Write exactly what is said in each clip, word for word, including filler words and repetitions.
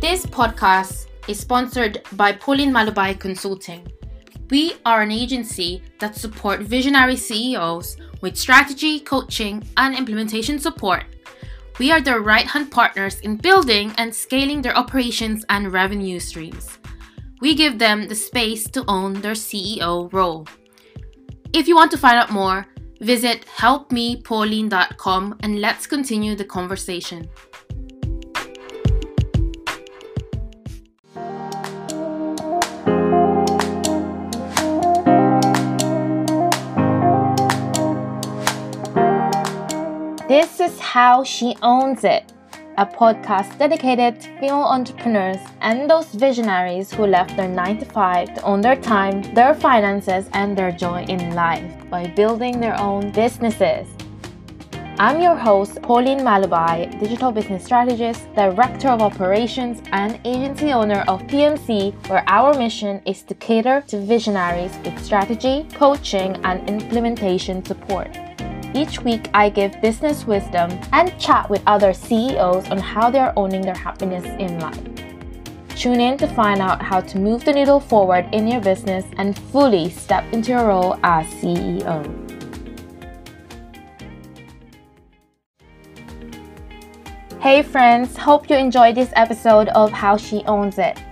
This podcast is sponsored by Pauline Malubai Consulting. We are an agency that support visionary C E Os with strategy, coaching, and implementation support. We are their right-hand partners in building and scaling their operations and revenue streams. We give them the space to own their C E O role. If you want to find out more, visit help me pauline dot com and let's continue the conversation. This is How She Owns It, a podcast dedicated to female entrepreneurs and those visionaries who left their nine to five to own their time, their finances, and their joy in life by building their own businesses. I'm your host, Pauline Malubai, Digital Business Strategist, Director of Operations, and Agency Owner of P M C, where our mission is to cater to visionaries with strategy, coaching, and implementation support. Each week, I give business wisdom and chat with other C E Os on how they are owning their happiness in life. Tune in to find out how to move the needle forward in your business and fully step into your role as C E O. Hey friends, hope you enjoyed this episode of How She Owns It.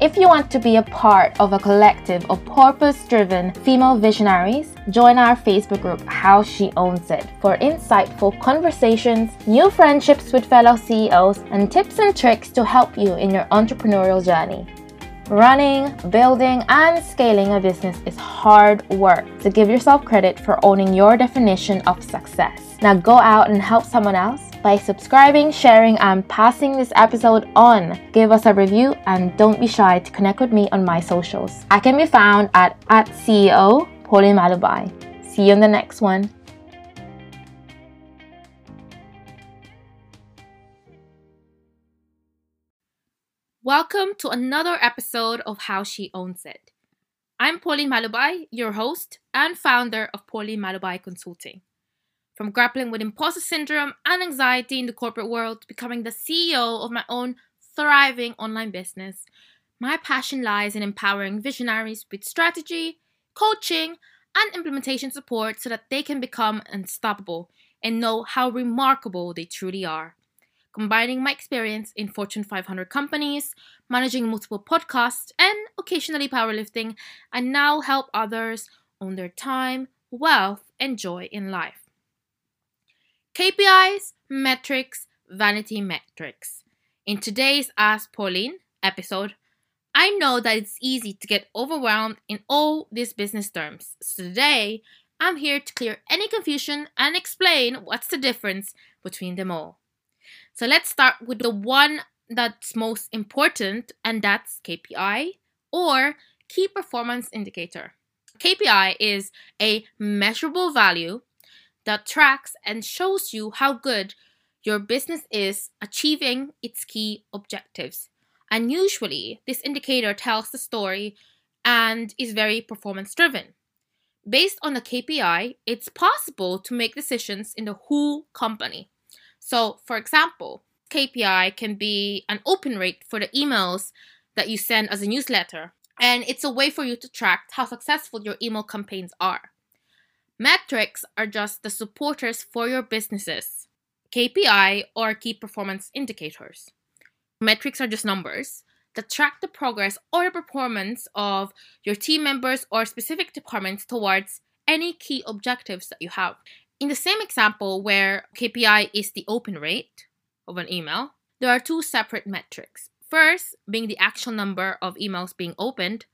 If you want to be a part of a collective of purpose-driven female visionaries, join our Facebook group, How She Owns It, for insightful conversations, new friendships with fellow C E Os, and tips and tricks to help you in your entrepreneurial journey. Running, building, and scaling a business is hard work, so give yourself credit for owning your definition of success. Now go out and help someone else by subscribing, sharing, and passing this episode on. Give us a review and don't be shy to connect with me on my socials. I can be found at, at C E O Pauline Malubai. See you in the next one. Welcome to another episode of How She Owns It. I'm Pauline Malubai, your host and founder of Pauline Malubai Consulting. From grappling with imposter syndrome and anxiety in the corporate world to becoming the C E O of my own thriving online business, my passion lies in empowering visionaries with strategy, coaching, and implementation support so that they can become unstoppable and know how remarkable they truly are. Combining my experience in Fortune five hundred companies, managing multiple podcasts, and occasionally powerlifting, I now help others own their time, wealth, and joy in life. K P Is, metrics, vanity metrics. In today's Ask Pauline episode, I know that it's easy to get overwhelmed in all these business terms. So today, I'm here to clear any confusion and explain what's the difference between them all. So let's start with the one that's most important, and that's K P I, or Key Performance Indicator. K P I is a measurable value that tracks and shows you how good your business is achieving its key objectives. And usually, this indicator tells the story and is very performance-driven. Based on the K P I, it's possible to make decisions in the whole company. So, for example, K P I can be an open rate for the emails that you send as a newsletter, and it's a way for you to track how successful your email campaigns are. Metrics are just the supporters for your businesses, K P I or key performance indicators. Metrics are just numbers that track the progress or the performance of your team members or specific departments towards any key objectives that you have. In the same example where K P I is the open rate of an email, there are two separate metrics. First being the actual number of emails being opened,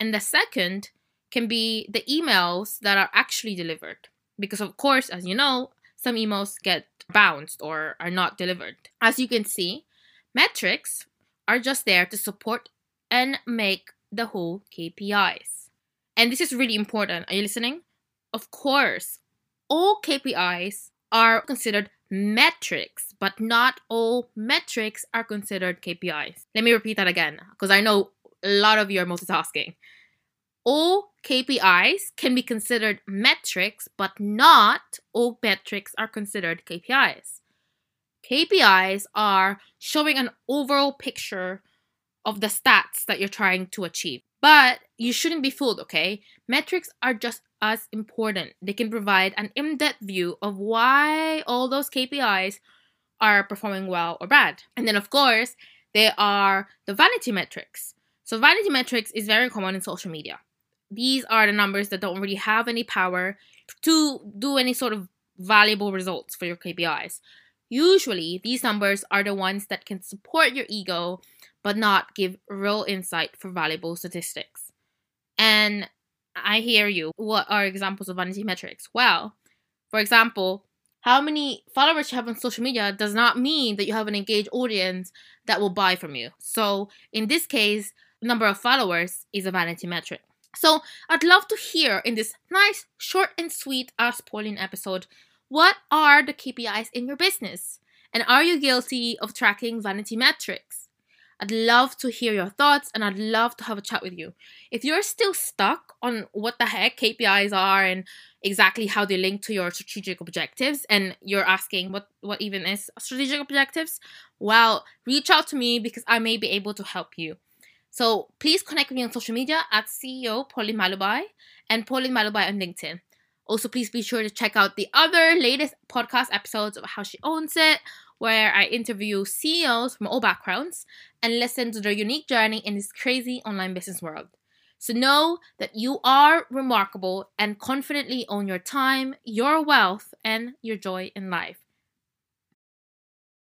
and the second can be the emails that are actually delivered. Because of course, as you know, some emails get bounced or are not delivered. As you can see, metrics are just there to support and make the whole K P Is. And this is really important. Are you listening? Of course, all K P Is are considered metrics, but not all metrics are considered K P Is. Let me repeat that again, because I know a lot of you are multitasking. All K P Is can be considered metrics, but not all metrics are considered K P Is. K P Is are showing an overall picture of the stats that you're trying to achieve. But you shouldn't be fooled, okay? Metrics are just as important. They can provide an in-depth view of why all those K P Is are performing well or bad. And then, of course, there are the vanity metrics. So vanity metrics is very common in social media. These are the numbers that don't really have any power to do any sort of valuable results for your K P Is. Usually, these numbers are the ones that can support your ego, but not give real insight for valuable statistics. And I hear you. What are examples of vanity metrics? Well, for example, how many followers you have on social media does not mean that you have an engaged audience that will buy from you. So in this case, the number of followers is a vanity metric. So I'd love to hear in this nice, short and sweet Ask Pauline episode, what are the K P Is in your business? And are you guilty of tracking vanity metrics? I'd love to hear your thoughts and I'd love to have a chat with you. If you're still stuck on what the heck K P Is are and exactly how they link to your strategic objectives and you're asking what, what even is strategic objectives, well, reach out to me because I may be able to help you. So please connect with me on social media at C E O Pauline Malubai and Pauline Malubai on LinkedIn. Also, please be sure to check out the other latest podcast episodes of How She Owns It, where I interview C E Os from all backgrounds and listen to their unique journey in this crazy online business world. So know that you are remarkable and confidently own your time, your wealth, and your joy in life.